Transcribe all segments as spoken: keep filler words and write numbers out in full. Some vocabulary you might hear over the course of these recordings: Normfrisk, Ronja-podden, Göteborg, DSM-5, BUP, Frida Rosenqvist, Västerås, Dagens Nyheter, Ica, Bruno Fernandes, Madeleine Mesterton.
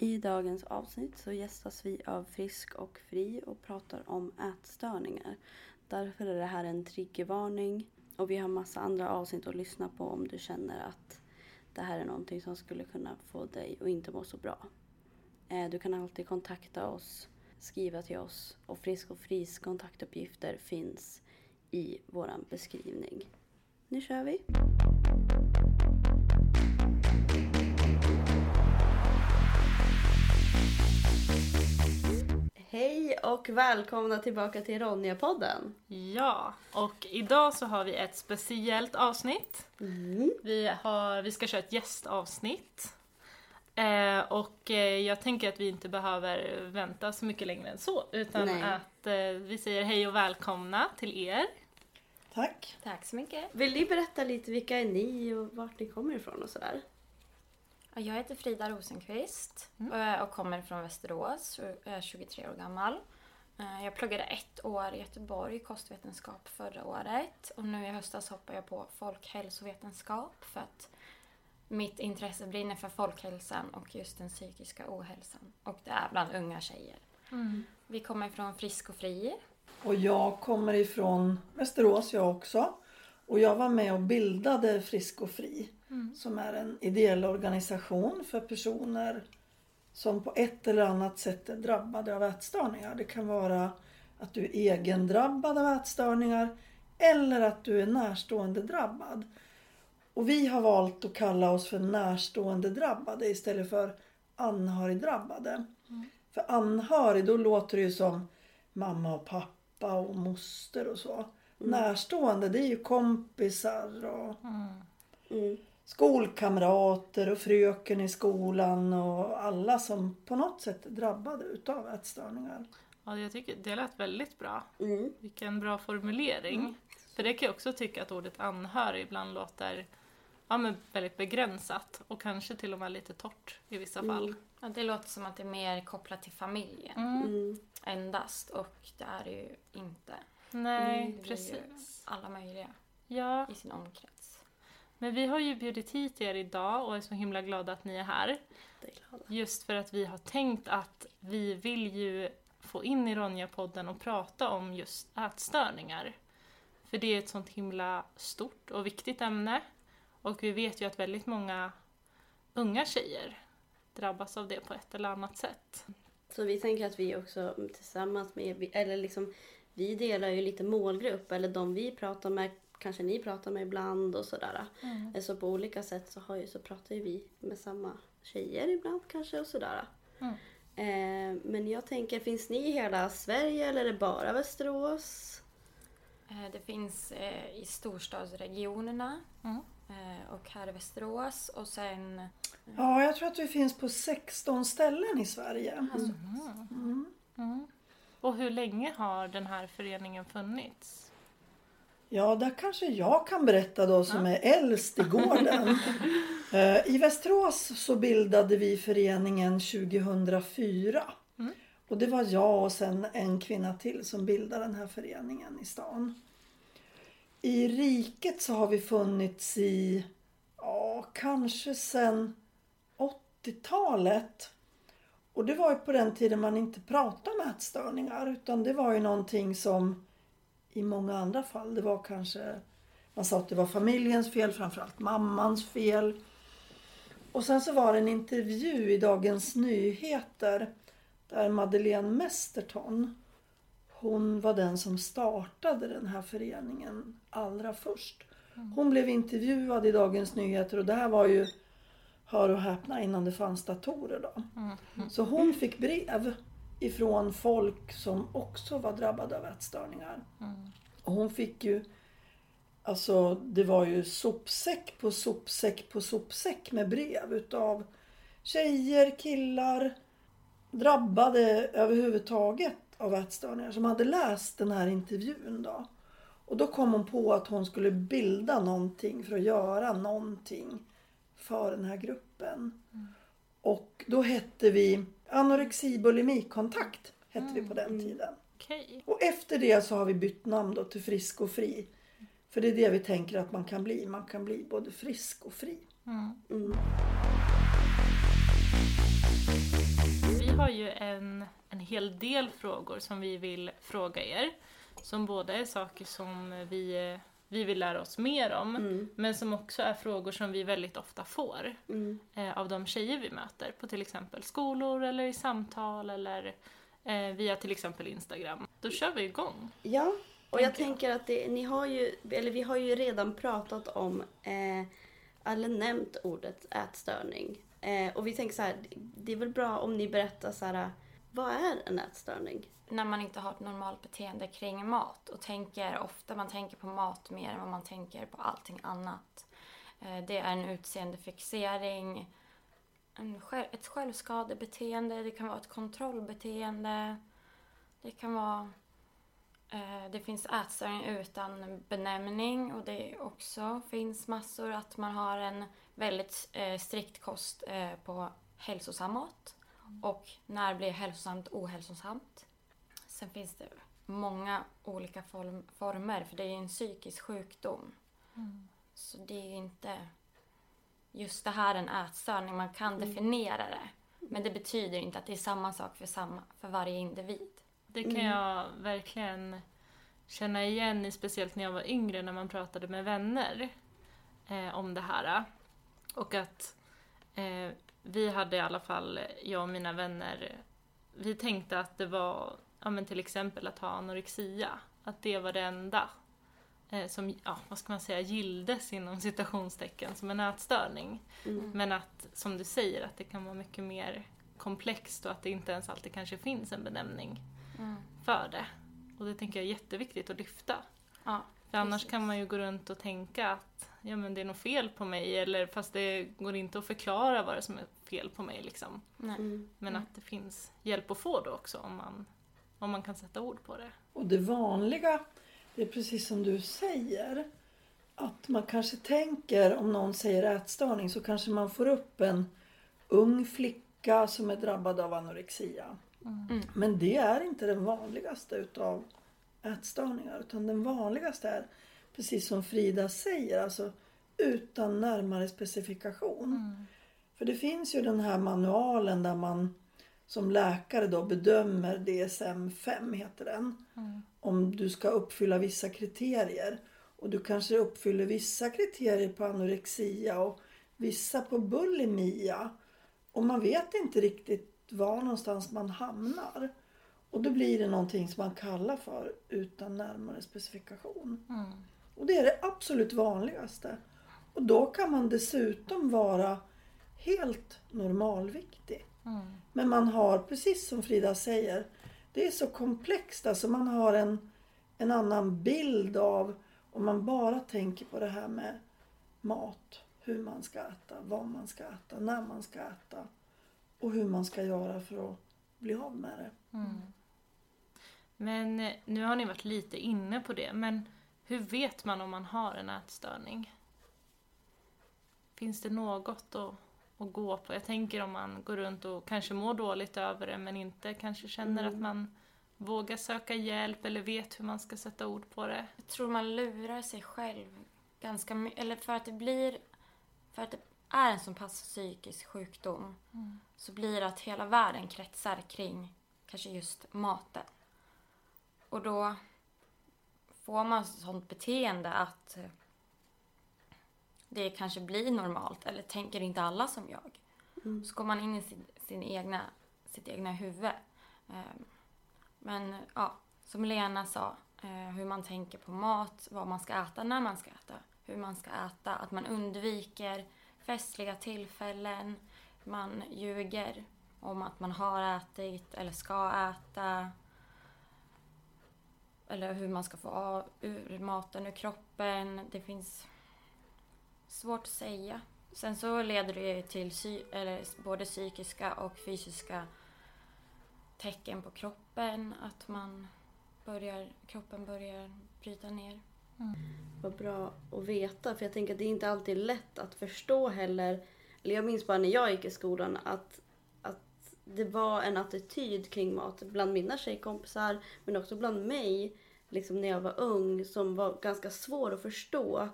I dagens avsnitt så gästas vi av Frisk och Fri och pratar om ätstörningar. Därför är det här en triggervarning och vi har massa andra avsnitt att lyssna på om du känner att det här är någonting som skulle kunna få dig att inte må så bra. Du kan alltid kontakta oss, skriva till oss och Frisk och Fris kontaktuppgifter finns i våran beskrivning. Nu kör vi! Hej och välkomna tillbaka till Ronja-podden. Ja, och idag så har vi ett speciellt avsnitt. Mm. Vi, har, vi ska köra ett gästavsnitt. Eh, och eh, jag tänker att vi inte behöver vänta så mycket längre än så. Utan Nej. att eh, vi säger hej och välkomna till er. Tack. Tack så mycket. Vill ni berätta lite vilka är ni och vart ni kommer ifrån och sådär? Jag heter Frida Rosenqvist mm. och kommer från Västerås och är tjugotre år gammal. Jag pluggade ett år i Göteborg, kostvetenskap förra året. Och nu i höstas hoppar jag på folkhälsovetenskap för att mitt intresse brinner för folkhälsan och just den psykiska ohälsan. Och det är bland unga tjejer. Mm. Vi kommer ifrån Frisk och Fri. Och jag kommer ifrån Västerås jag också. Och jag var med och bildade Frisk och Fri mm. som är en ideell organisation för personer som på ett eller annat sätt är drabbade av ätstörningar. Det kan vara att du är egen drabbad av ätstörningar eller att du är närstående drabbad. Och vi har valt att kalla oss för närstående drabbade istället för anhörigdrabbade. Mm. För anhörig, då låter det ju som mamma och pappa och moster och så. Mm. Närstående, det är ju kompisar och mm. Mm. skolkamrater och fröken i skolan och alla som på något sätt är drabbade utav ätstörningar. Ja, jag tycker det lät väldigt bra. Mm. Vilken bra formulering. Mm. För det kan jag också tycka att ordet anhörig ibland låter ja, men väldigt begränsat och kanske till och med lite torrt i vissa mm. fall. Ja, det låter som att det är mer kopplat till familjen mm. endast och det är det ju inte. Nej, mm, precis. Alla möjliga ja. i sin omkrets. Men vi har ju bjudit hit er idag och är så himla glada att ni är här. Det är glada. Just för att vi har tänkt att vi vill ju få in i Ronja-podden och prata om just ätstörningar. För det är ett sånt himla stort och viktigt ämne. Och vi vet ju att väldigt många unga tjejer drabbas av det på ett eller annat sätt. Så vi tänker att vi också tillsammans med, eller liksom... Vi delar ju lite målgrupp, eller de vi pratar med, kanske ni pratar med ibland och sådär. Mm. Så på olika sätt så, har ju, så pratar ju vi med samma tjejer ibland kanske och sådär. Mm. Eh, men jag tänker, finns ni i hela Sverige eller är det bara Västerås? Eh, det finns eh, i storstadsregionerna mm. eh, och här i Västerås och sen... Eh. Ja, jag tror att vi finns på sexton ställen i Sverige. Mm. Mm. Mm. Mm. Och hur länge har den här föreningen funnits? Ja, där kanske jag kan berätta då som ja. är äldst i gården. I Västerås så bildade vi föreningen tjugohundrafyra. Mm. Och det var jag och sen en kvinna till som bildade den här föreningen i stan. I riket så har vi funnits i, ja, kanske sedan åttiotalet. Och det var ju på den tiden man inte pratade om ätstörningar utan det var ju någonting som i många andra fall, det var kanske, man sa att det var familjens fel, framförallt mammans fel. Och sen så var det en intervju i Dagens Nyheter där Madeleine Mesterton, hon var den som startade den här föreningen allra först. Hon blev intervjuad i Dagens Nyheter och det här var ju hör och häpna innan det fanns datorer då. Mm. Så hon fick brev ifrån folk som också var drabbade av ätstörningar. Mm. Och hon fick ju, alltså det var ju sopsäck på sopsäck på sopsäck med brev utav tjejer, killar, drabbade överhuvudtaget av ätstörningar som hade läst den här intervjun då. Och då kom hon på att hon skulle bilda någonting för att göra någonting för den här gruppen. Mm. Och då hette vi anorexi bulimikontakt hette mm. vi på den tiden. Okay. Och efter det så har vi bytt namn då till Frisk och Fri. För det är det vi tänker att man kan bli. Man kan bli både frisk och fri. Mm. Mm. har ju en, en hel del frågor som vi vill fråga er. Som både är saker som vi, vi vill lära oss mer om. Mm. Men som också är frågor som vi väldigt ofta får. Mm. Eh, av de tjejer vi möter. På till exempel skolor eller i samtal. Eller eh, via till exempel Instagram. Då kör vi igång. Ja, och jag tänker att det, ni har ju, eller vi har ju redan pratat om, eh, eller nämnt ordet ätstörning. Eh, och vi tänker så här, det är väl bra om ni berättar så här, vad är en ätstörning? När man inte har ett normalt beteende kring mat och tänker ofta, man tänker på mat mer än vad man tänker på allting annat. Eh, det är en utseendefixering, en, ett självskadebeteende, det kan vara ett kontrollbeteende, det kan vara... Det finns ätstörning utan benämning och det också finns massor att man har en väldigt strikt kost på hälsosam mat och när blir hälsosamt ohälsosamt. Sen finns det många olika form- former, för det är ju en psykisk sjukdom. Mm. Så det är ju inte just det här en ätstörning, man kan mm. definiera det, men det betyder inte att det är samma sak för, samma, för varje individ. Det kan jag verkligen känna igen i, speciellt när jag var yngre, när man pratade med vänner eh, om det här. Och att eh, vi hade i alla fall, jag och mina vänner, vi tänkte att det var, ja, men till exempel att ha anorexia. Att det var det enda eh, som, ja, vad ska man säga, gildes inom citationstecken som en ätstörning. Mm. Men att, som du säger, att det kan vara mycket mer komplext och att det inte ens alltid kanske finns en benämning. Mm. För det. Och det tänker jag är jätteviktigt att lyfta. Ja, för annars kan man ju gå runt och tänka att ja, men det är något fel på mig. Eller fast det går inte att förklara vad det som är fel på mig. Liksom. Mm. Men att det finns hjälp att få då också om man, om man kan sätta ord på det. Och det vanliga, det är precis som du säger. Att man kanske tänker, om någon säger ätstörning så kanske man får upp en ung flicka som är drabbad av anorexia. Mm. Men det är inte den vanligaste utav ätstörningar, utan den vanligaste är, precis som Frida säger, alltså utan närmare specifikation. Mm. För det finns ju den här manualen där man som läkare då bedömer, D S M fem heter den, mm. om du ska uppfylla vissa kriterier. Och du kanske uppfyller vissa kriterier på anorexia och vissa på bulimia. Och man vet inte riktigt var någonstans man hamnar. Och då blir det någonting som man kallar för utan närmare specifikation. Mm. Och det är det absolut vanligaste. Och då kan man dessutom vara helt normalviktig. Mm. Men man har, precis som Frida säger, det är så komplext. Alltså man har en, en annan bild av, om man bara tänker på det här med mat. Hur man ska äta, vad man ska äta, när man ska äta. Och hur man ska göra för att bli av med det. Mm. Men nu har ni varit lite inne på det. Men hur vet man om man har en ätstörning? Finns det något att, att gå på? Jag tänker om man går runt och kanske mår dåligt över det. Men inte kanske känner mm. att man vågar söka hjälp. Eller vet hur man ska sätta ord på det. Jag tror man lurar sig själv ganska mycket. Eller för att det blir... För att det är en sån pass psykisk sjukdom mm. så blir det att hela världen kretsar kring kanske just maten. Och då får man sånt beteende att det kanske blir normalt, eller tänker inte alla som jag. Mm. Så går man in i sin, sin egna, sitt egna huvud. Men ja, som Lena sa, hur man tänker på mat, vad man ska äta, när man ska äta, hur man ska äta, att man undviker festliga tillfällen, man ljuger om att man har ätit eller ska äta, eller hur man ska få ur maten ur kroppen. Det finns svårt att säga. Sen så leder det till sy- eller både psykiska och fysiska tecken på kroppen, att man börjar, kroppen börjar bryta ner. Mm. Vad bra att veta, för jag tänker att det är inte alltid lätt att förstå heller. Eller jag minns bara när jag gick i skolan att, att det var en attityd kring mat bland mina tjejkompisar, men också bland mig liksom när jag var ung, som var ganska svår att förstå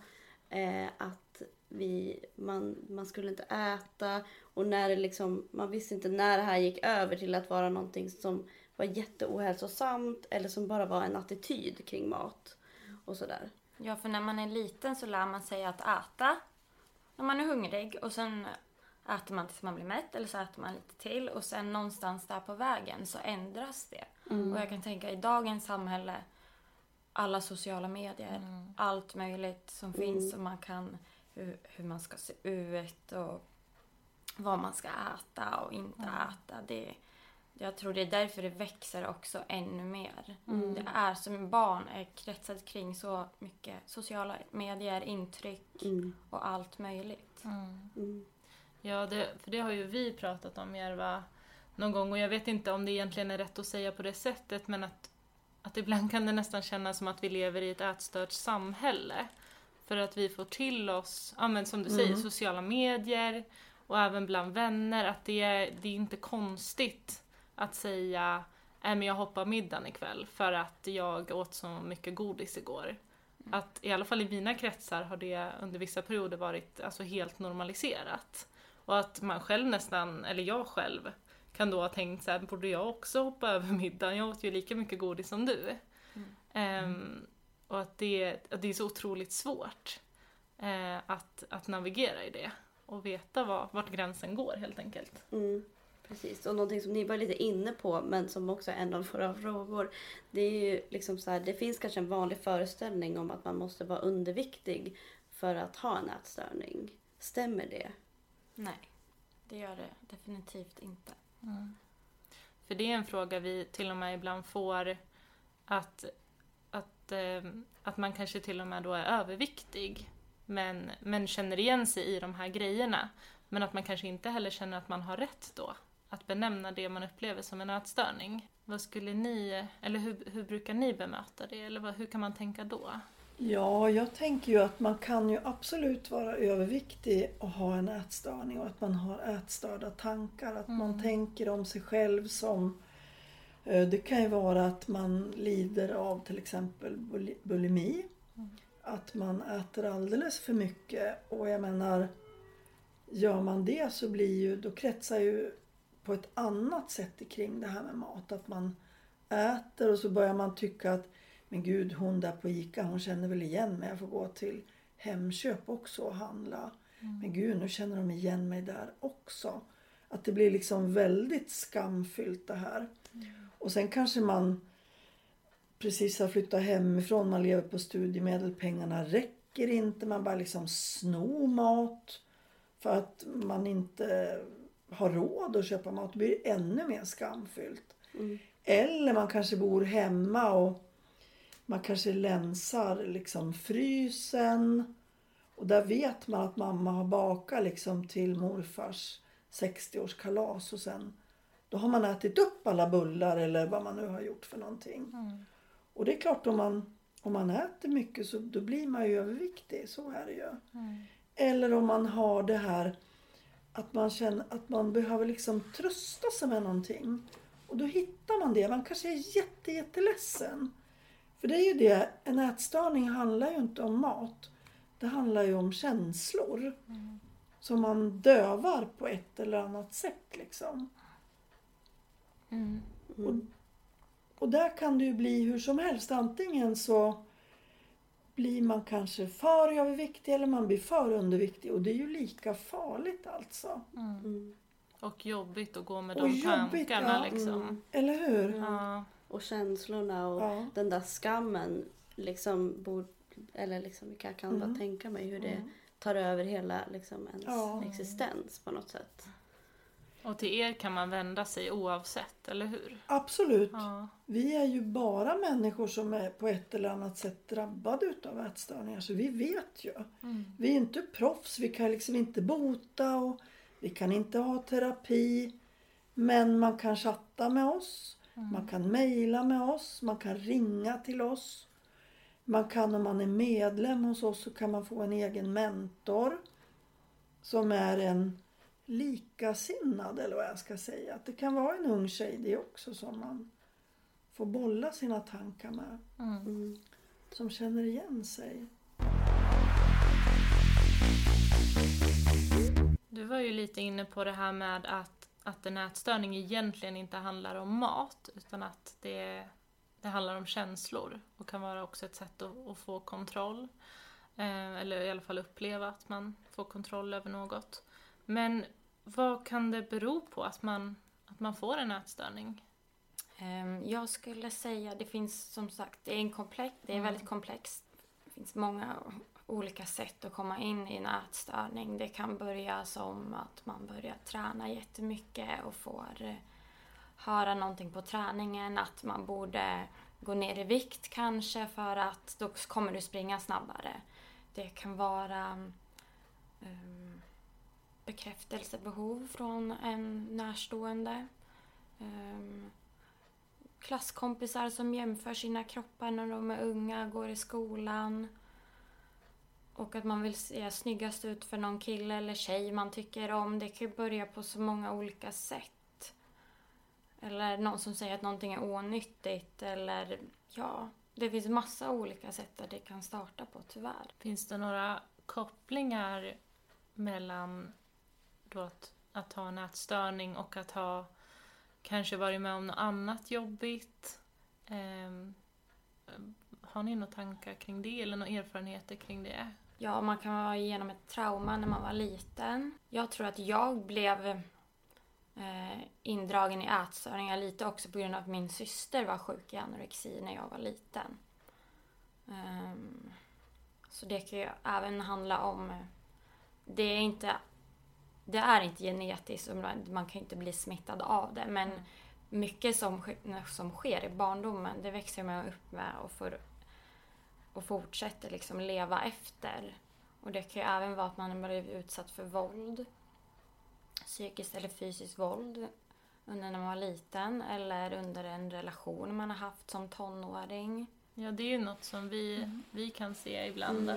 eh, att vi, man, man skulle inte äta. Och när det liksom, man visste inte när det här gick över till att vara någonting som var jätteohälsosamt. Eller som bara var en attityd kring mat och sådär. Ja, för när man är liten så lär man sig att äta när man är hungrig. Och sen äter man tills man blir mätt, eller så äter man lite till. Och sen någonstans där på vägen så ändras det. Mm. Och jag kan tänka i dagens samhälle, alla sociala medier, mm. allt möjligt som mm. finns. Och man kan, hur, hur man ska se ut och vad man ska äta och inte mm. äta. Det, jag tror det är därför det växer också ännu mer. Mm. Det är som barn är kretsat kring så mycket sociala medier, intryck mm. och allt möjligt. Mm. Mm. Ja, det, för det har ju vi pratat om, Järva, någon gång. Och jag vet inte om det egentligen är rätt att säga på det sättet. Men att, att ibland kan det nästan kännas som att vi lever i ett ätstört samhälle. För att vi får till oss, ja, men som du mm. säger, sociala medier och även bland vänner. Att det är, det är inte konstigt att säga, äh, men jag hoppar middagen ikväll för att jag åt så mycket godis igår. Mm. Att i alla fall i mina kretsar har det under vissa perioder varit alltså helt normaliserat. Och att man själv nästan, eller jag själv, kan då ha tänkt så här, borde jag också hoppa över middagen? Jag åt ju lika mycket godis som du. Mm. Ehm, och att det, att det är så otroligt svårt eh, att, att navigera i det. Och veta vad, vart gränsen går helt enkelt. Mm. Precis, och någonting som ni var lite inne på, men som också är en av våra frågor, det är ju liksom så här, det finns kanske en vanlig föreställning om att man måste vara underviktig för att ha en ätstörning. Stämmer det? Nej, det gör det definitivt inte. Mm. För det är en fråga vi till och med ibland får, att, att, att man kanske till och med då är överviktig, men, men känner igen sig i de här grejerna. Men att man kanske inte heller känner att man har rätt då att benämna det man upplever som en ätstörning. Vad skulle ni, eller hur, hur brukar ni bemöta det? Eller vad, hur kan man tänka då? Ja, jag tänker ju att man kan ju absolut vara överviktig och ha en ätstörning. Och att man har ätstörda tankar. Att mm. man tänker om sig själv som, det kan ju vara att man lider av till exempel bulimi. Mm. Att man äter alldeles för mycket. Och jag menar, gör man det så blir ju, då kretsar ju på ett annat sätt kring det här med mat. Att man äter och så börjar man tycka att, men gud, hon där på Ica, hon känner väl igen mig. Jag får gå till Hemköp också och handla. Mm. Men gud, nu känner de igen mig där också. Att det blir liksom väldigt skamfyllt det här. Mm. Och sen kanske man precis har flyttat hemifrån. Man lever på studiemedel, pengarna räcker inte. Man bara liksom snor mat. För att man inte har råd att köpa mat, blir ännu mer skamfyllt. Mm. Eller man kanske bor hemma och man kanske länsar liksom frysen. Och där vet man att mamma har bakat liksom till morfars sextioårskalas. Och sen då har man ätit upp alla bullar eller vad man nu har gjort för någonting. Mm. Och det är klart, om man, om man äter mycket så då blir man ju överviktig. Så är det ju. Mm. Eller om man har det här att man känner att man behöver liksom trösta sig med någonting. Och då hittar man det. Man kanske är jätte, jätteledsen. För det är ju det. En ätstörning handlar ju inte om mat. Det handlar ju om känslor. Mm. Som man dövar på ett eller annat sätt liksom. Mm. Mm. Och, och där kan det ju bli hur som helst. Antingen så blir man kanske för överviktig eller man blir för underviktig. Och det är ju lika farligt alltså. Mm. Mm. Och jobbigt att gå med och de jobbigt, tankarna ja. Liksom. Mm. Eller hur? Mm. Ja. Och känslorna och ja. Den där skammen. Liksom, bor, eller liksom, jag kan bara mm. tänka mig hur det mm. tar över hela liksom, ens ja. Existens på något sätt. Och till er kan man vända sig oavsett, eller hur? Absolut. Ja. Vi är ju bara människor som är på ett eller annat sätt drabbade utav ätstörningar. Så vi vet ju. Mm. Vi är inte proffs. Vi kan liksom inte bota. Och vi kan inte ha terapi. Men man kan chatta med oss. Mm. Man kan mejla med oss. Man kan ringa till oss. Man kan, om man är medlem hos oss, så kan man få en egen mentor. Som är en likasinnad, eller vad jag ska säga, att det kan vara en ung tjej det också som man får bolla sina tankar med mm. Mm. som känner igen sig. vi var ju lite inne på det här med att, att en ätstörning egentligen inte handlar om mat, utan att det, det handlar om känslor och kan vara också ett sätt att, att få kontroll. Eh, eller i alla fall uppleva att man får kontroll över något. Men vad kan det bero på att man, att man får en ätstörning? Jag skulle säga, det finns som sagt, det är, en komplex, det är väldigt komplext. Det finns många olika sätt att komma in i en ätstörning. Det kan börja som att man börjar träna jättemycket och får höra någonting på träningen. Att man borde gå ner i vikt kanske, för att då kommer du springa snabbare. Det kan vara um, bekräftelsebehov från en närstående. Um, Klasskompisar som jämför sina kroppar när de är unga, går i skolan. Och att man vill se snyggast ut för någon kille eller tjej man tycker om. Det kan ju börja på så många olika sätt. Eller någon som säger att någonting är onyttigt. Eller ja, det finns massa olika sätt där det kan starta på tyvärr. Finns det några kopplingar mellan då att, att ha en ätstörning och att ha... kanske varit med om något annat jobbigt? Eh, har ni några tankar kring det eller några erfarenheter kring det? Ja, man kan vara igenom ett trauma när man var liten. Jag tror att jag blev eh, indragen i ätstörningar lite också på grund av att min syster var sjuk i anorexi när jag var liten. Eh, så det kan ju även handla om... Det är inte... Det är inte genetiskt, man kan inte bli smittad av det. Men mycket som, som sker i barndomen, det växer man upp med och, för, och fortsätter liksom leva efter. Och det kan ju även vara att man har blivit utsatt för våld. Psykiskt eller fysiskt våld under när man var liten. Eller under en relation man har haft som tonåring. Ja, det är ju något som vi, mm. vi kan se ibland.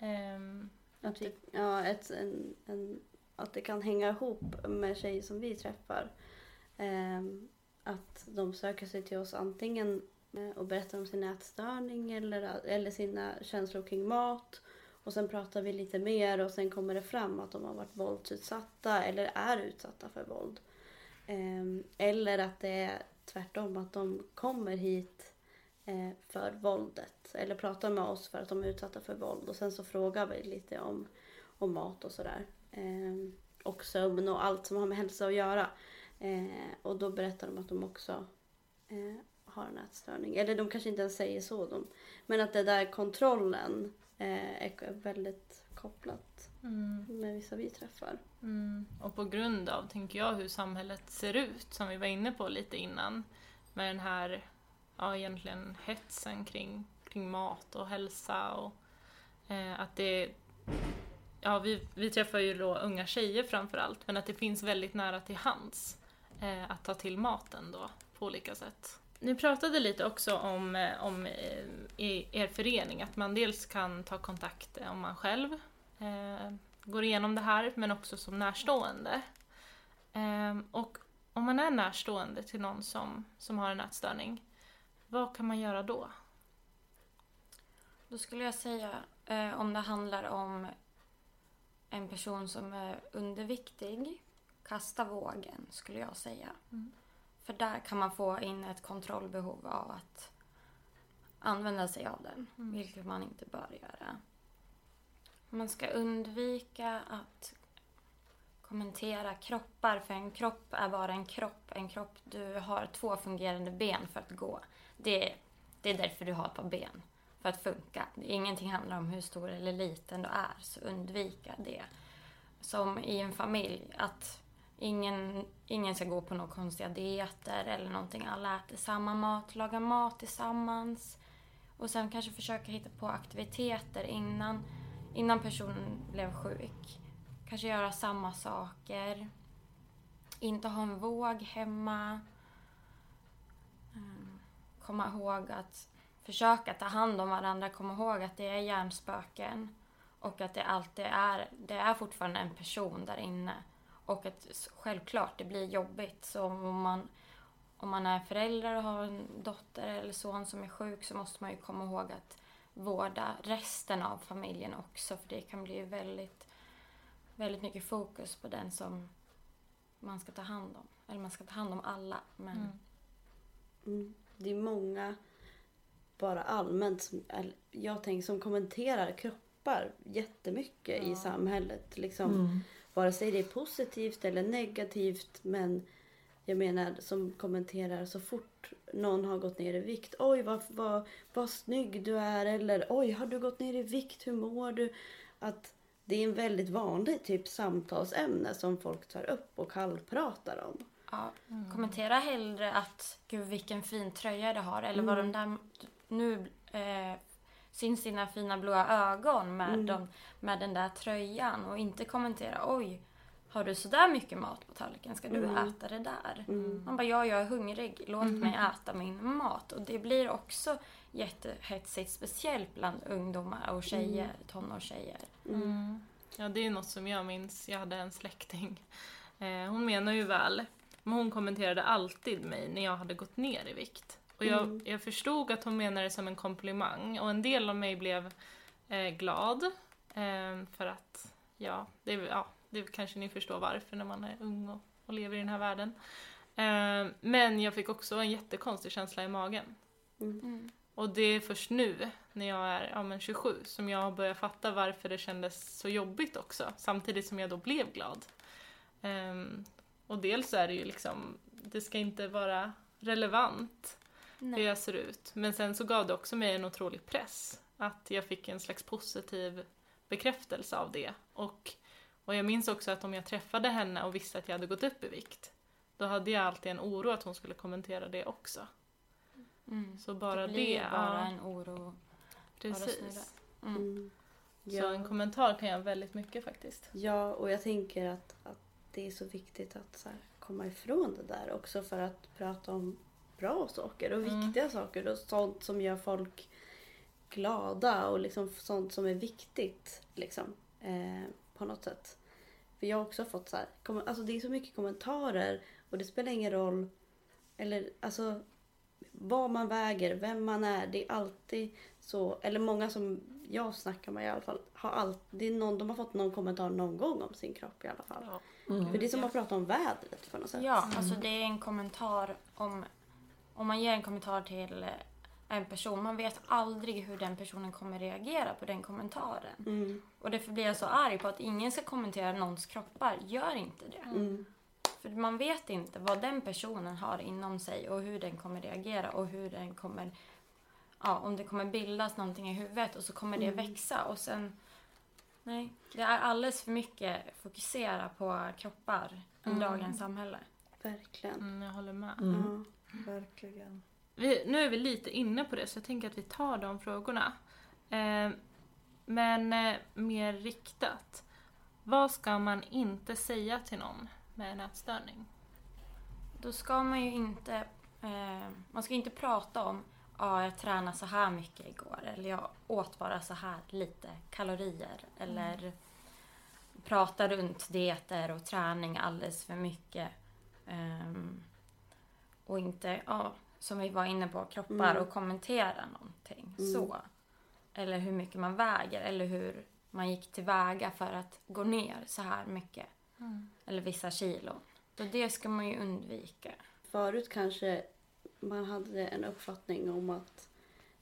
Mm. Att, um, att vi, ja, ett, en, en att det kan hänga ihop med tjejer som vi träffar. Eh, att de söker sig till oss antingen eh, och berättar om sin ätstörning eller, eller sina känslor kring mat. Och sen pratar vi lite mer och sen kommer det fram att de har varit våldsutsatta eller är utsatta för våld. Eh, eller att det är tvärtom, att de kommer hit eh, för våldet. Eller pratar med oss för att de är utsatta för våld. Och sen så frågar vi lite om, om mat och sådär. Eh, och sömn och allt som har med hälsa att göra. Eh, och då berättar de att de också eh, har en ätstörning. Eller de kanske inte ens säger så. De, men att det där kontrollen eh, är väldigt kopplat mm. med vissa vi träffar. Mm. Och på grund av, tänker jag, hur samhället ser ut, som vi var inne på lite innan. Med den här, ja, egentligen hetsen kring, kring mat och hälsa. Och eh, att det... Ja, vi, vi träffar ju då unga tjejer framförallt. Men att det finns väldigt nära till hands eh, att ta till maten då på olika sätt. Ni pratade lite också om, om eh, er förening. Att man dels kan ta kontakt om man själv eh, går igenom det här. Men också som närstående. Eh, och om man är närstående till någon som, som har en ätstörning. Vad kan man göra då? Då skulle jag säga eh, om det handlar om... En person som är underviktig, kasta vågen skulle jag säga. Mm. För där kan man få in ett kontrollbehov av att använda sig av den. Mm. Vilket man inte bör göra. Man ska undvika att kommentera kroppar. För en kropp är bara en kropp. En kropp, du har två fungerande ben för att gå. Det, det är därför du har ett par ben. För att funka. Ingenting handlar om hur stor eller liten du är. Så undvika det. Som i en familj. Att ingen, ingen ska gå på några konstiga dieter. Eller någonting. Alla äter samma mat. Laga mat tillsammans. Och sen kanske försöka hitta på aktiviteter. Innan, innan personen blev sjuk. Kanske göra samma saker. Inte ha en våg hemma. Komma ihåg att... Försöka ta hand om varandra. Kom ihåg att det är hjärnspöken. Och att det alltid är. Det är fortfarande en person där inne. Och att självklart det blir jobbigt. Så om man, om man är förälder och har en dotter eller son som är sjuk. Så måste man ju komma ihåg att vårda resten av familjen också. För det kan bli väldigt väldigt mycket fokus på den som man ska ta hand om. Eller man ska ta hand om alla. Men... Mm. Mm. Det är många bara allmänt som, jag tänker, som kommenterar kroppar jättemycket ja. i samhället. Liksom, mm. vare sig det är positivt eller negativt. Men jag menar, som kommenterar så fort någon har gått ner i vikt. Oj, vad, vad, vad snygg du är. Eller oj, har du gått ner i vikt? Hur mår du? Att det är en väldigt vanlig typ samtalsämne som folk tar upp och kallpratar om. Ja, mm. kommentera hellre att gud vilken fin tröja du har. Eller mm. vad de där nu eh, syns dina fina blåa ögon med, mm. dem, med den där tröjan. Och inte kommentera oj, har du så där mycket mat på tallriken? Ska du mm. äta det där? Mm. Man bara, ja, jag är hungrig. Låt mm. mig äta min mat. Och det blir också jättehetsigt. Speciellt bland ungdomar och tjejer, mm. tonårstjejer. Mm. Mm. Ja, det är något som jag minns. Jag hade en släkting. Eh, hon menar ju väl. Men hon kommenterade alltid mig när jag hade gått ner i vikt. Och jag, mm. jag förstod att hon menade det som en komplimang. Och en del av mig blev eh, glad. Eh, för att, ja, det ja. Det kanske ni förstår varför när man är ung och, och lever i den här världen. Eh, men jag fick också en jättekonstig känsla i magen. Mm. Och det är först nu när jag är ja, men tjugosju som jag börjar fatta varför det kändes så jobbigt också. Samtidigt som jag då blev glad. Eh, och dels är det ju liksom, det ska inte vara relevant Nej. hur jag ser ut. Men sen så gav det också mig en otrolig press. Att jag fick en slags positiv bekräftelse av det. Och... Och jag minns också att om jag träffade henne och visste att jag hade gått upp i vikt. Då hade jag alltid en oro att hon skulle kommentera det också. Mm. Så bara det. Blir det bara ja. en oro. Precis. Mm. Mm. Så ja. en kommentar kan jag väldigt mycket faktiskt. Ja, och jag tänker att, att det är så viktigt att så här, komma ifrån det där också. För att prata om bra saker och mm. viktiga saker. Och sånt som gör folk glada. Och liksom sånt som är viktigt. Liksom. Eh, på något sätt. För jag har också fått så här, kom, alltså det är så mycket kommentarer och det spelar ingen roll eller alltså vad man väger, vem man är, det är alltid så, eller många som jag snackar med i alla fall har alltid någon, de har fått någon kommentar någon gång om sin kropp i alla fall. Ja. Mm. För det är som att prata om vädret på något sätt. Ja, mm. alltså det är en kommentar om om man ger en kommentar till en person, man vet aldrig hur den personen kommer reagera på den kommentaren. Mm. Och därför blir jag så arg på att ingen ska kommentera någons kroppar. Gör inte det. Mm. För man vet inte vad den personen har inom sig och hur den kommer reagera och hur den kommer, ja, om det kommer bildas någonting i huvudet och så kommer mm. det växa och sen, nej, det är alldeles för mycket fokusera på kroppar i mm. dagens samhälle. Verkligen. Mm, jag håller med. Mm. Mm. Verkligen. Vi, nu är vi lite inne på det så jag tänker att vi tar de frågorna. Eh, men eh, mer riktat. Vad ska man inte säga till någon med en ätstörning? Då ska man ju inte, eh, man ska inte prata om ja, jag tränade så här mycket igår. Eller jag åt bara så här lite kalorier. Mm. Eller prata runt dieter och träning alldeles för mycket. Eh, och inte, ja... Som vi var inne på, kroppar mm. och kommentera någonting. Mm. Så. Eller hur mycket man väger. Eller hur man gick tillväga för att gå ner så här mycket. Mm. Eller vissa kilon. Så det ska man ju undvika. Förut kanske man hade en uppfattning om att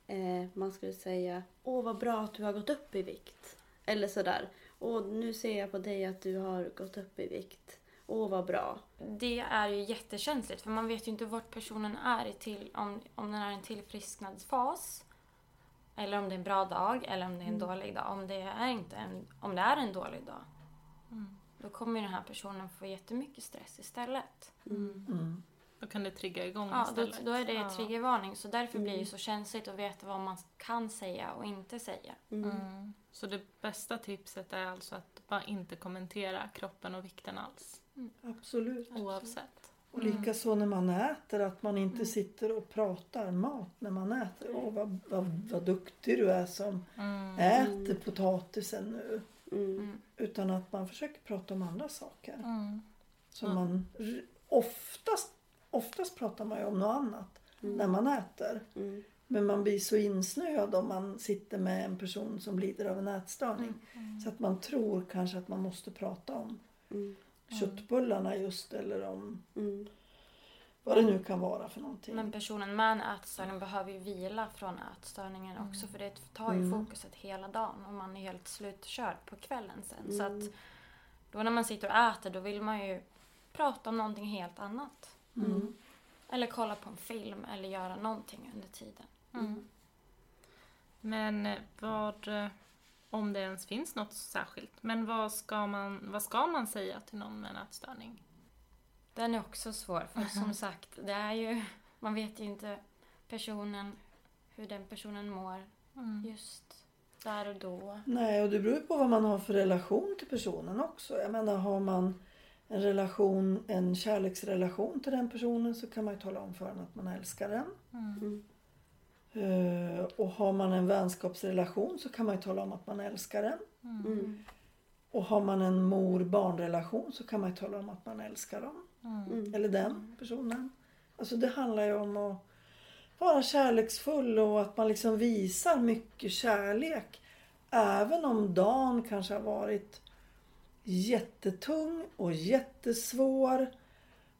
eh, man skulle säga åh vad bra att du har gått upp i vikt. Eller sådär. Åh nu ser jag på dig att du har gått upp i vikt. Åh, vad bra. Det är ju jättekänsligt. För man vet ju inte vart personen är i till, om, om den är i en tillfrisknadsfas. Eller om det är en bra dag. Eller om det är en mm. dålig dag. Om det är, inte en, om det är en dålig dag. Mm. Då kommer ju den här personen få jättemycket stress istället. Mm. Mm. Då kan det trigga igång ja, istället. Ja, då, då är det ja. triggervarning. Så därför mm. blir det så känsligt att veta vad man kan säga och inte säga. Mm. Mm. Så det bästa tipset är alltså att bara inte kommentera kroppen och vikten alls. Mm. Absolut. Oavsett. Och likaså när man äter, att man inte mm. sitter och pratar mat när man äter. Åh, vad, vad, vad duktig du är som mm. äter potatisen nu. Mm. Utan att man försöker prata om andra saker. Mm. Som mm. man oftast, oftast pratar man ju om något annat mm. när man äter. Mm. Men man blir så insnöad om man sitter med en person som lider av en ätstörning. Mm. Så att man tror kanske att man måste prata om mm. köttbullarna just, eller om mm. vad det nu kan vara för någonting. Men personen med en ätstörning behöver ju vila från ätstörningen mm. också. För det tar ju mm. fokuset hela dagen och man är helt slutkörd på kvällen sen. Mm. Så att då när man sitter och äter, då vill man ju prata om någonting helt annat. Mm. Eller kolla på en film eller göra någonting under tiden. Mm. Mm. Men vad, om det ens finns något särskilt, men vad ska man, vad ska man säga till någon med en ätstörning? Den är också svår, för som sagt, det är ju, man vet ju inte personen, hur den personen mår mm. just där och då. Nej, och det beror på vad man har för relation till personen också. Jag menar, har man en relation, en kärleksrelation till den personen, så kan man ju tala om för den att man älskar den. Mm. Uh, och har man en vänskapsrelation, så kan man ju tala om att man älskar den. Mm. Och har man en mor-barnrelation, så kan man ju tala om att man älskar dem. Mm. Eller den personen. Alltså det handlar ju om att vara kärleksfull och att man liksom visar mycket kärlek. Även om dagen kanske har varit jättetung och jättesvår,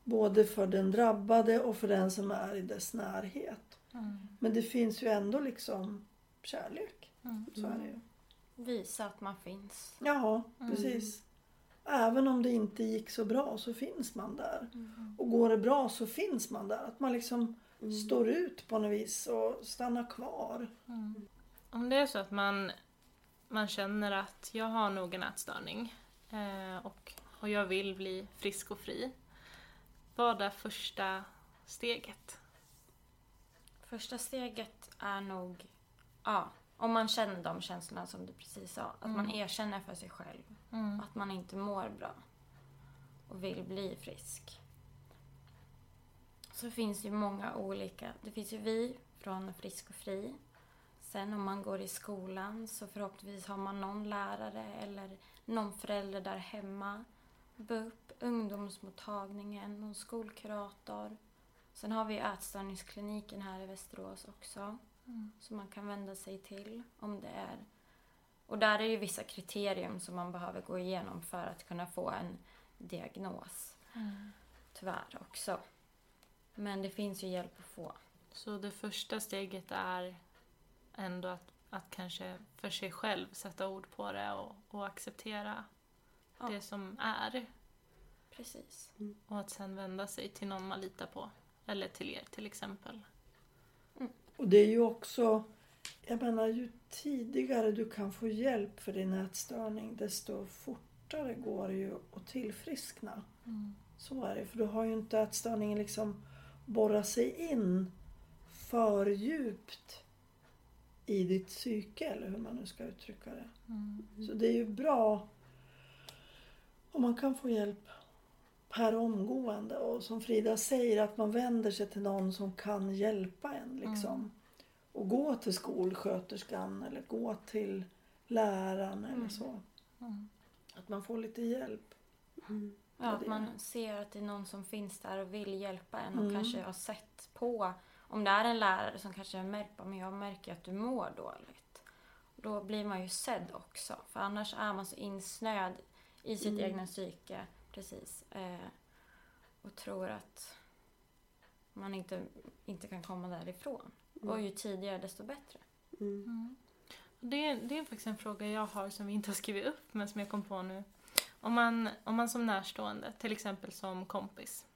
både för den drabbade och för den som är i dess närhet. Mm. Men det finns ju ändå liksom kärlek. Mm. Så är det ju. Visa att man finns. Ja, mm. precis. Även om det inte gick så bra, så finns man där. Mm. Och går det bra, så finns man där. Att man liksom mm. står ut på något vis och stannar kvar. Mm. Om det är så att man, man känner att jag har nog en ätstörning, Och, och jag vill bli frisk och fri, vad är första steget? Första steget är nog, ja, om man känner de känslorna som du precis sa, att mm. man erkänner för sig själv mm. att man inte mår bra och vill bli frisk. Så finns ju många olika. Det finns ju vi från Frisk och Fri. Sen om man går i skolan, så förhoppningsvis har man någon lärare eller någon förälder där hemma. B U P, ungdomsmottagningen, någon skolkurator. Sen har vi ätstörningskliniken här i Västerås också. Mm. Som man kan vända sig till om det är. Och där är ju vissa kriterium som man behöver gå igenom för att kunna få en diagnos. Mm. Tyvärr också. Men det finns ju hjälp att få. Så det första steget är ändå att, att kanske för sig själv sätta ord på det och, och acceptera ja. det som är. Precis. Mm. Och att sen vända sig till någon man litar på. Eller till er till exempel. Mm. Och det är ju också, jag menar, ju tidigare du kan få hjälp för din ätstörning, desto fortare går det ju att tillfriskna. Mm. Så är det. För du har ju inte ätstörningen liksom borrat sig in för djupt i ditt psyke, eller hur man nu ska uttrycka det. Mm. Så det är ju bra om man kan få hjälp här omgående. Och som Frida säger, att man vänder sig till någon som kan hjälpa en. Liksom. Mm. Och gå till skolsköterskan eller gå till läraren mm. eller så. Mm. Att man får lite hjälp. Mm. Ja, att man ser att det är någon som finns där och vill hjälpa en och mm. kanske har sett på. Om det är en lärare som kanske märker, men jag märker att du mår dåligt. Då blir man ju sedd också. För annars är man så insnöad i sitt mm. egna psyke. Precis. Eh, och tror att man inte, inte kan komma därifrån. Mm. Och ju tidigare desto bättre. Mm. Mm. Det, det är faktiskt en fråga jag har som vi inte har skrivit upp, men som jag kom på nu. Om man, om man som närstående, till exempel som kompis,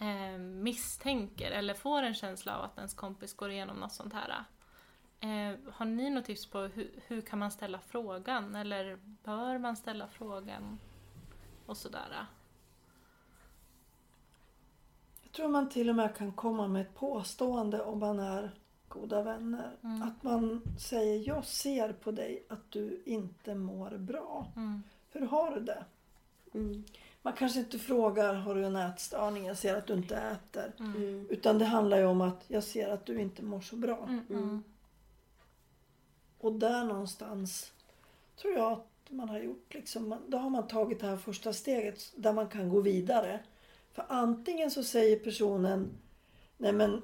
Eh, misstänker eller får en känsla av att ens kompis går igenom något sånt här. Eh, har ni något tips på hur, hur kan man ställa frågan? Eller bör man ställa frågan? Och sådär. Jag tror man till och med kan komma med ett påstående om man är goda vänner. Mm. Att man säger, jag ser på dig att du inte mår bra. Mm. Hur har du det? Mm. Man kanske inte frågar, har du en ätstörning? Jag ser att du inte äter. Mm. Utan det handlar ju om att jag ser att du inte mår så bra. Mm. Mm. Och där någonstans tror jag att man har gjort liksom, då har man tagit det här första steget där man kan gå vidare. För antingen så säger personen, nej men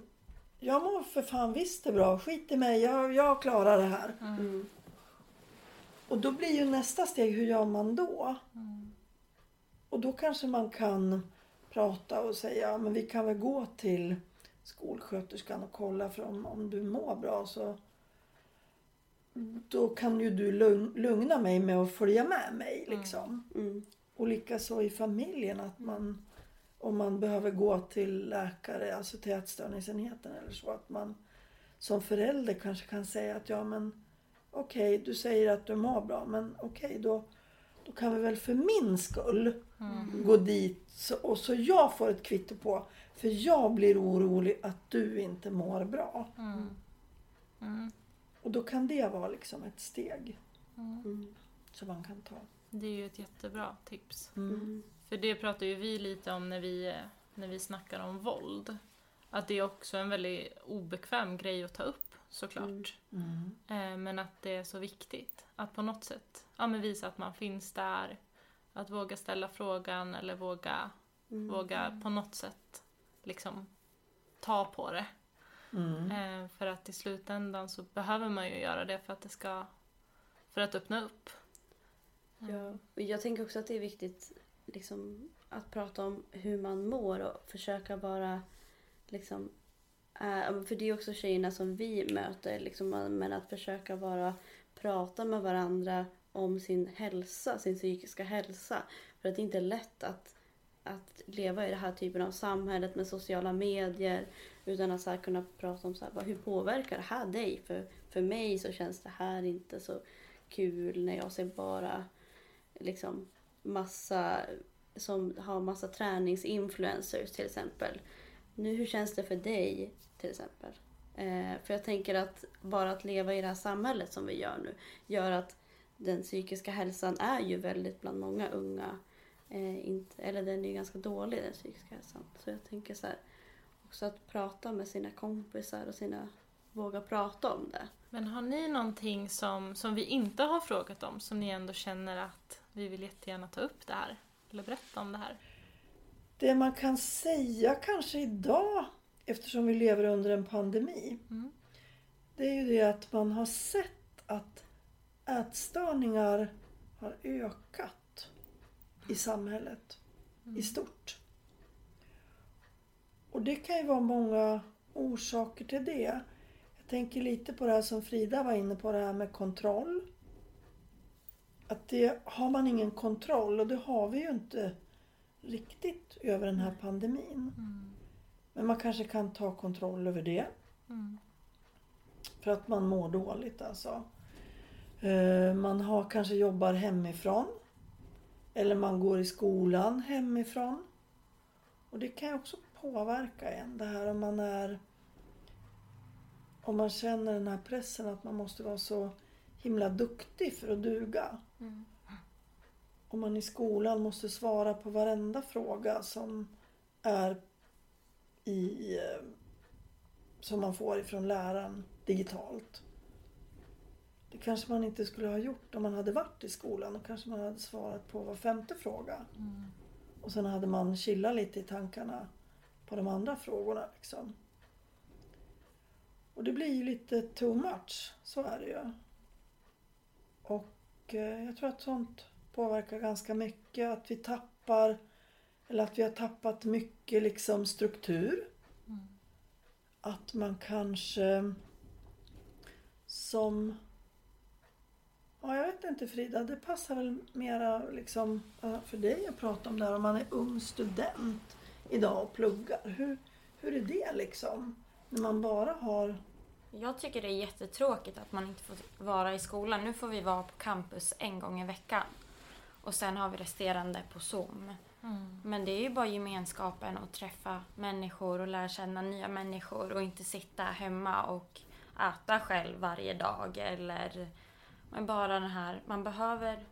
jag mår för fan visst det bra, skit i mig, jag, jag klarar det här. Mm. Och då blir ju nästa steg, hur gör man då? Mm. Och då kanske man kan prata och säga, men vi kan väl gå till skolsköterskan och kolla, för om, om du mår bra så då kan ju du lugna mig med att följa med mig liksom. Mm. Mm. Och likaså i familjen, att man, om man behöver gå till läkare, alltså till ätstörningsenheten eller så, att man som förälder kanske kan säga att ja, men okej, okay, du säger att du mår bra, men okej, okay, då, då kan vi väl för min skull mm. gå dit så, och så jag får ett kvitto på, för jag blir orolig att du inte mår bra. Mm. Mm. Och då kan det vara liksom ett steg mm. som man kan ta. Det är ju ett jättebra tips. Mm. För det pratar ju vi lite om när vi, när vi snackar om våld. Att det är också en väldigt obekväm grej att ta upp, såklart. Mm. Mm. Men att det är så viktigt att på något sätt ja, men visa att man finns där. Att våga ställa frågan eller våga, mm. våga på något sätt liksom ta på det. Mm. För att i slutändan så behöver man ju göra det för att det ska, för att öppna upp. Ja, och jag tänker också att det är viktigt liksom att prata om hur man mår och försöka bara liksom, äh, för det är också tjejerna som vi möter liksom, men att försöka bara prata med varandra om sin hälsa, sin psykiska hälsa, för att det inte är lätt att att leva i det här typen av samhället med sociala medier, utan att så här kunna prata om så här, hur påverkar det här dig? För, för mig så känns det här inte så kul när jag ser bara liksom massa som har massa träningsinfluencers till exempel. Nu, hur känns det för dig till exempel? Eh, för jag tänker att bara att leva i det här samhället som vi gör nu gör att den psykiska hälsan är ju väldigt bland många unga Eh, inte, eller den är ju ganska dålig, den psykiska hälsan. Så jag tänker så här, också att prata med sina kompisar och sina, våga prata om det. Men har ni någonting som, som vi inte har frågat om, som ni ändå känner att vi vill jättegärna ta upp det här eller berätta om det här? Det man kan säga kanske idag, eftersom vi lever under en pandemi, mm. det är ju det att man har sett att ätstörningar har ökat i samhället mm. i stort. Och det kan ju vara många orsaker till det. Jag tänker lite på det här som Frida var inne på, det här med kontroll. Att det har man ingen kontroll, och det har vi ju inte riktigt över den här pandemin. Mm. Men man kanske kan ta kontroll över det. Mm. För att man mår dåligt alltså. Man har kanske jobbar hemifrån. Eller man går i skolan hemifrån. Och det kan ju också påverka en. Det här om man är... Om man känner den här pressen att man måste vara så himla duktig för att duga. Mm. Om man i skolan måste svara på varenda fråga som är i... Som man får ifrån läraren digitalt. Det kanske man inte skulle ha gjort om man hade varit i skolan. Och kanske man hade svarat på var femte fråga. Mm. Och sen hade man chillat lite i tankarna på de andra frågorna. Liksom. Och det blir ju lite too much. Så är det ju. Och eh, jag tror att sånt påverkar ganska mycket. Att vi tappar, eller att vi har tappat mycket liksom, struktur. Mm. Att man kanske som... Ja, jag vet inte Frida, det passar väl mera liksom, för dig att prata om det här om man är ung student idag och pluggar. Hur, hur är det liksom? När man bara har... Jag tycker det är jättetråkigt att man inte får vara i skolan. Nu får vi vara på campus en gång i veckan. Och sen har vi resterande på Zoom. Mm. Men det är ju bara gemenskapen att träffa människor och lära känna nya människor. Och inte sitta hemma och äta själv varje dag eller... Men bara den här, man behöver,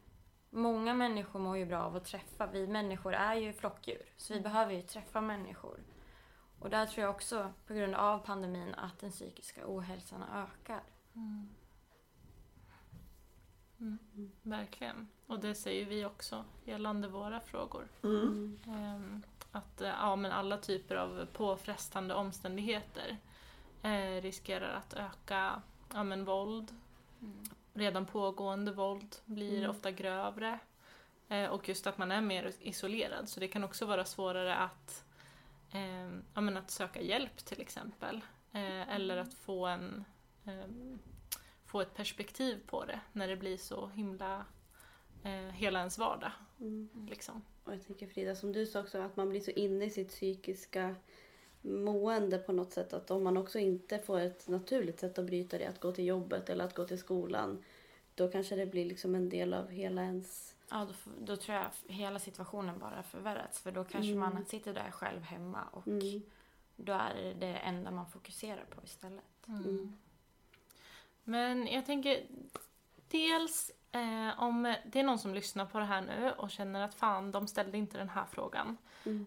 många människor mår ju bra av att träffa. Vi människor är ju flockdjur, så vi behöver ju träffa människor. Och där tror jag också, på grund av pandemin, att den psykiska ohälsan ökar. Mm. Mm. Verkligen. Och det säger vi också gällande våra frågor. Mm. Att ja, men alla typer av påfrestande omständigheter eh, riskerar att öka ja, men, våld. Mm. Redan pågående våld blir mm. ofta grövre. Eh, och just att man är mer isolerad. Så det kan också vara svårare att, eh, ja, men, att söka hjälp till exempel. Eh, eller att få, en, eh, få ett perspektiv på det när det blir så himla... Eh, hela ens vardag. Mm. Liksom. Och jag tänker Frida, som du sa också, att man blir så inne i sitt psykiska mående på något sätt, att om man också inte får ett naturligt sätt att bryta det, att gå till jobbet eller att gå till skolan, då kanske det blir liksom en del av hela ens... Ja, då, då tror jag hela situationen bara förvärrats, för då kanske mm. man sitter där själv hemma och mm. då är det enda man fokuserar på istället. Mm. Mm. Men jag tänker dels Eh, om det är någon som lyssnar på det här nu och känner att fan, de ställde inte den här frågan. Mm.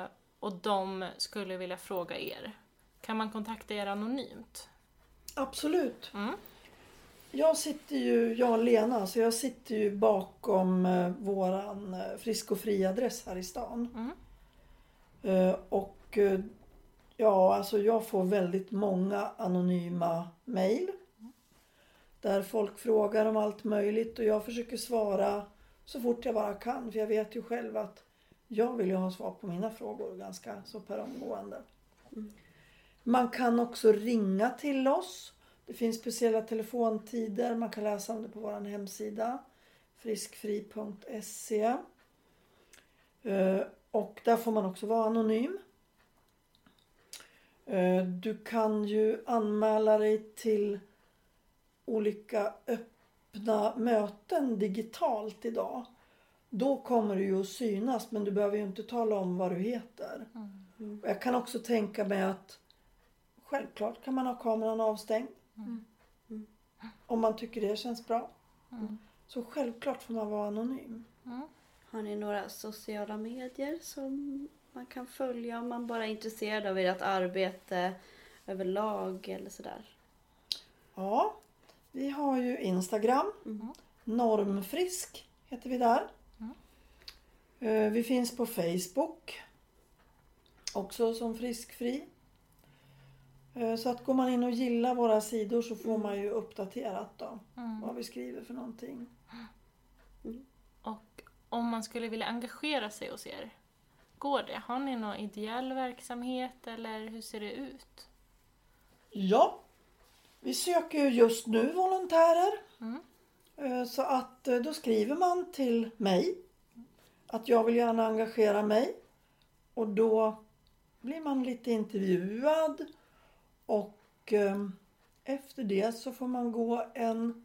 Eh, och de skulle vilja fråga er. Kan man kontakta er anonymt? Absolut. Mm. Jag sitter ju, jag och Lena, så jag sitter ju bakom eh, våran frisk och fri-adress här i stan. Mm. Eh, och eh, ja, alltså jag får väldigt många anonyma mejl. Där folk frågar om allt möjligt och jag försöker svara så fort jag bara kan. För jag vet ju själv att jag vill ju ha svar på mina frågor ganska så per omgående. Mm. Man kan också ringa till oss. Det finns speciella telefontider. Man kan läsa om det på vår hemsida. friskfri punkt se. Och där får man också vara anonym. Du kan ju anmäla dig till... olika öppna möten digitalt idag. Då kommer du ju att synas, men du behöver ju inte tala om vad du heter. Mm. Jag kan också tänka mig att självklart kan man ha kameran avstängd. Mm. Mm. Om man tycker det känns bra. Mm. Så självklart får man vara anonym. Mm. Har ni några sociala medier som man kan följa om man bara är intresserad av ert arbete överlag eller sådär? Ja. Vi har ju Instagram, mm. Normfrisk heter vi där. Mm. Vi finns på Facebook, också som friskfri. Så att går man in och gillar våra sidor så får man ju uppdaterat då, mm. vad vi skriver för någonting. Mm. Och om man skulle vilja engagera sig hos er, går det? Har ni någon ideell verksamhet eller hur ser det ut? Ja. Vi söker ju just nu volontärer. Mm. Så att då skriver man till mig att jag vill gärna engagera mig. Och då blir man lite intervjuad. Och efter det så får man gå en...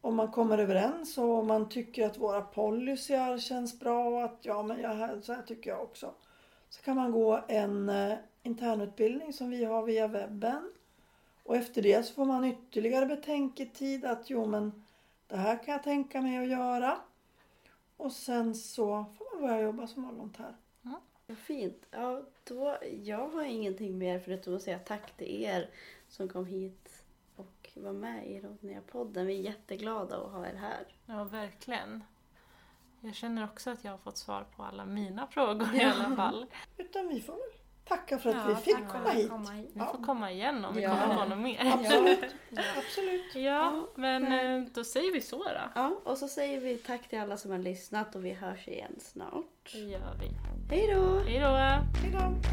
Om man kommer överens och om man tycker att våra policyer känns bra. Och att ja, men jag, så här tycker jag också. Så kan man gå en internutbildning som vi har via webben. Och efter det så får man ytterligare betänketid att jo men det här kan jag tänka mig att göra. Och sen så får man börja jobba som volontär. Mm. Fint. Ja, då, jag har ingenting mer förutom att säga tack till er som kom hit och var med i Ronja-podden. Vi är jätteglada att ha er här. Ja, verkligen. Jag känner också att jag har fått svar på alla mina frågor ja. I alla fall. Utan vi får väl. Tacka för att ja, vi fick komma hit. komma hit. Vi får komma igen om vi ja. kommer på något mer. Absolut. ja. Absolut. Ja, men då säger vi så då. Ja, och så säger vi tack till alla som har lyssnat och vi hörs igen snart. Det gör vi. Hej då. Hej då. Hej då.